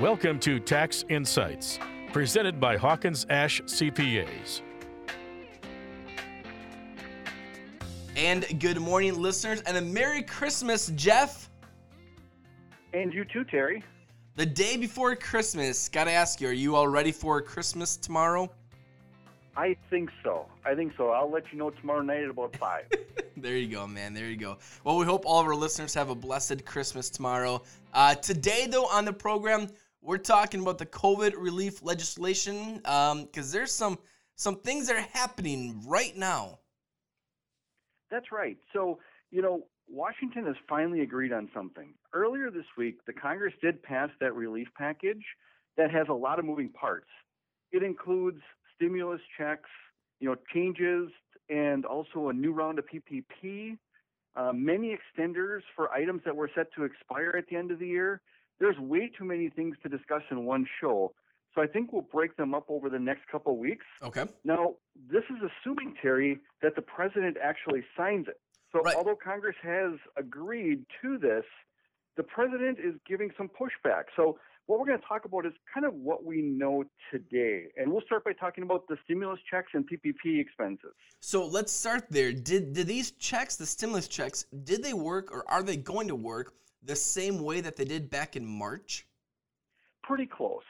Welcome to Tax Insights, presented by Hawkins Ash CPAs. And good morning, listeners, and a Merry Christmas, Jeff. And you too, Terry. The day before Christmas, gotta ask you, are you all ready for Christmas tomorrow? I think so. I'll let you know tomorrow night at about 5. There you go, man. There you go. Well, we hope all of our listeners have a blessed Christmas tomorrow. Today, though, on the program, we're talking about the COVID relief legislation because there's some things that are happening right now. That's right. So, you know, Washington has finally agreed on something. Earlier this week, the Congress did pass that relief package that has a lot of moving parts. It includes stimulus checks, you know, changes, and also a new round of PPP, many extenders for items that were set to expire at the end of the year. There's way too many things to discuss in one show, so I think we'll break them up over the next couple of weeks. Okay. Now, this is assuming, Terry, that the president actually signs it. So right. Although Congress has agreed to this, the president is giving some pushback. So what we're going to talk about is kind of what we know today. And we'll start by talking about the stimulus checks and PPP expenses. So let's start there. Did these checks, the stimulus checks, did they work or are they going to work the same way that they did back in March? Pretty close.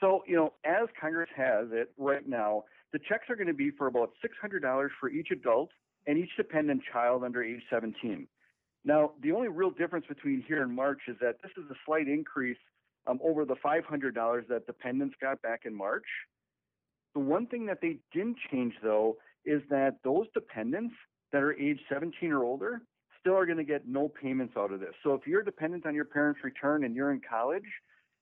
So, you know, as Congress has it right now, the checks are going to be for about $600 for each adult and each dependent child under age 17. Now, the only real difference between here and March is that this is a slight increase over the $500 that dependents got back in March. The one thing that they didn't change, though, is that those dependents that are age 17 or older still are going to get no payments out of this. So if you're dependent on your parents' return and you're in college,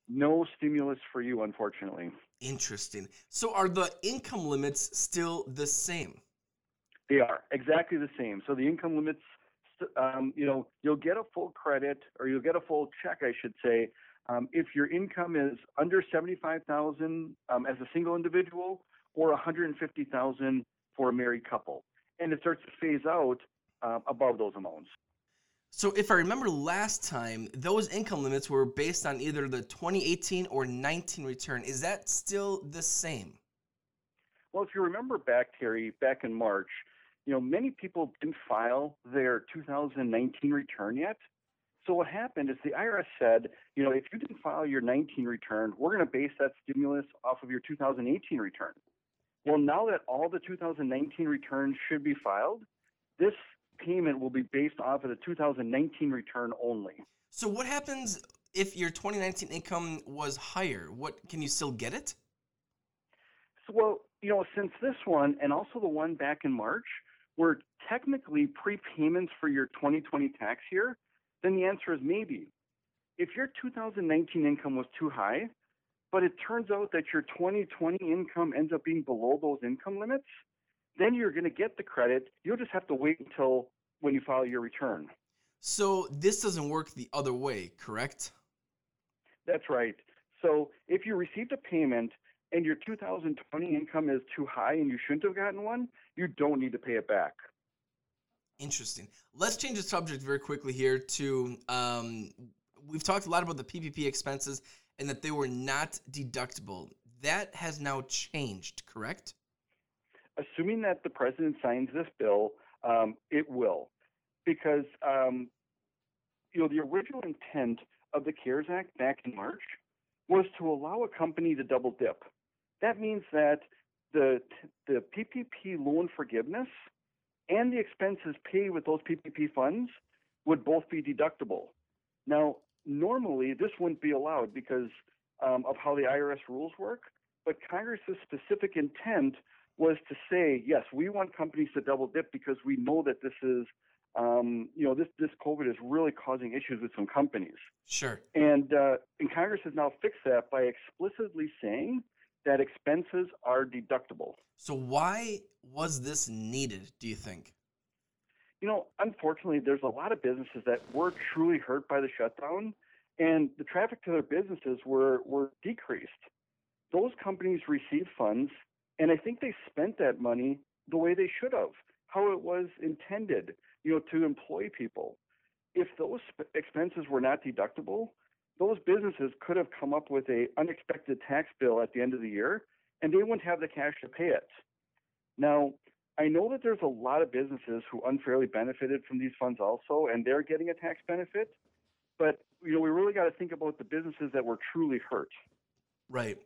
no stimulus for you, unfortunately. Interesting. So are the income limits still the same? They are exactly the same. So the income limits, you know, you'll get a full credit or you'll get a full check, I should say, if your income is under $75,000 as a single individual or $150,000 for a married couple. And it starts to phase out above those amounts. So if I remember last time, those income limits were based on either the 2018 or 19 return. Is that still the same? Well, if you remember back, Terry, back in March, you know, many people didn't file their 2019 return yet. So what happened is the IRS said, you know, if you didn't file your 19 return, we're going to base that stimulus off of your 2018 return. Well, now that all the 2019 returns should be filed, this payment will be based off of the 2019 return only. So what happens if your 2019 income was higher? What, can you still get it? So, well, you know, since this one and also the one back in March were technically prepayments for your 2020 tax year, then the answer is maybe. If your 2019 income was too high, but it turns out that your 2020 income ends up being below those income limits, then you're going to get the credit. You'll just have to wait until when you file your return. So this doesn't work the other way, correct? That's right. So if you received a payment and your 2020 income is too high and you shouldn't have gotten one, you don't need to pay it back. Interesting. Let's change the subject very quickly here to we've talked a lot about the PPP expenses and that they were not deductible. That has now changed, correct? Assuming that the president signs this bill, it will. Because, you know, the original intent of the CARES Act back in March was to allow a company to double dip. That means that the PPP loan forgiveness and the expenses paid with those PPP funds would both be deductible. Now, normally this wouldn't be allowed because of how the IRS rules work, but Congress's specific intent was to say, yes, we want companies to double dip because we know that this is, you know, this COVID is really causing issues with some companies. Sure. And Congress has now fixed that by explicitly saying that expenses are deductible. So why was this needed, do you think? You know, unfortunately, there's a lot of businesses that were truly hurt by the shutdown, and the traffic to their businesses were decreased. Those companies received funds, and I think they spent that money the way they should have, how it was intended, you know, to employ people. If those expenses were not deductible, those businesses could have come up with an unexpected tax bill at the end of the year, and they wouldn't have the cash to pay it. Now, I know that there's a lot of businesses who unfairly benefited from these funds also, and they're getting a tax benefit. But, you know, we really got to think about the businesses that were truly hurt. Right.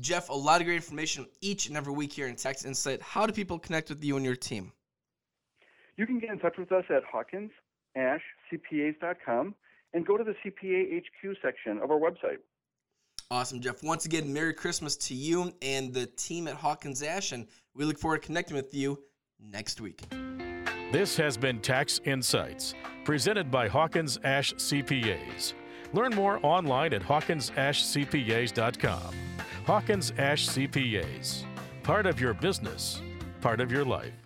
Jeff, a lot of great information each and every week here in Tax Insight. How do people connect with you and your team? You can get in touch with us at Hawkins Ash CPAs.com and go to the CPA HQ section of our website. Awesome, Jeff. Once again, Merry Christmas to you and the team at Hawkins Ash, and we look forward to connecting with you next week. This has been Tax Insights, presented by Hawkins Ash CPAs. Learn more online at hawkinsashcpas.com. Hawkins Ash CPAs, part of your business, part of your life.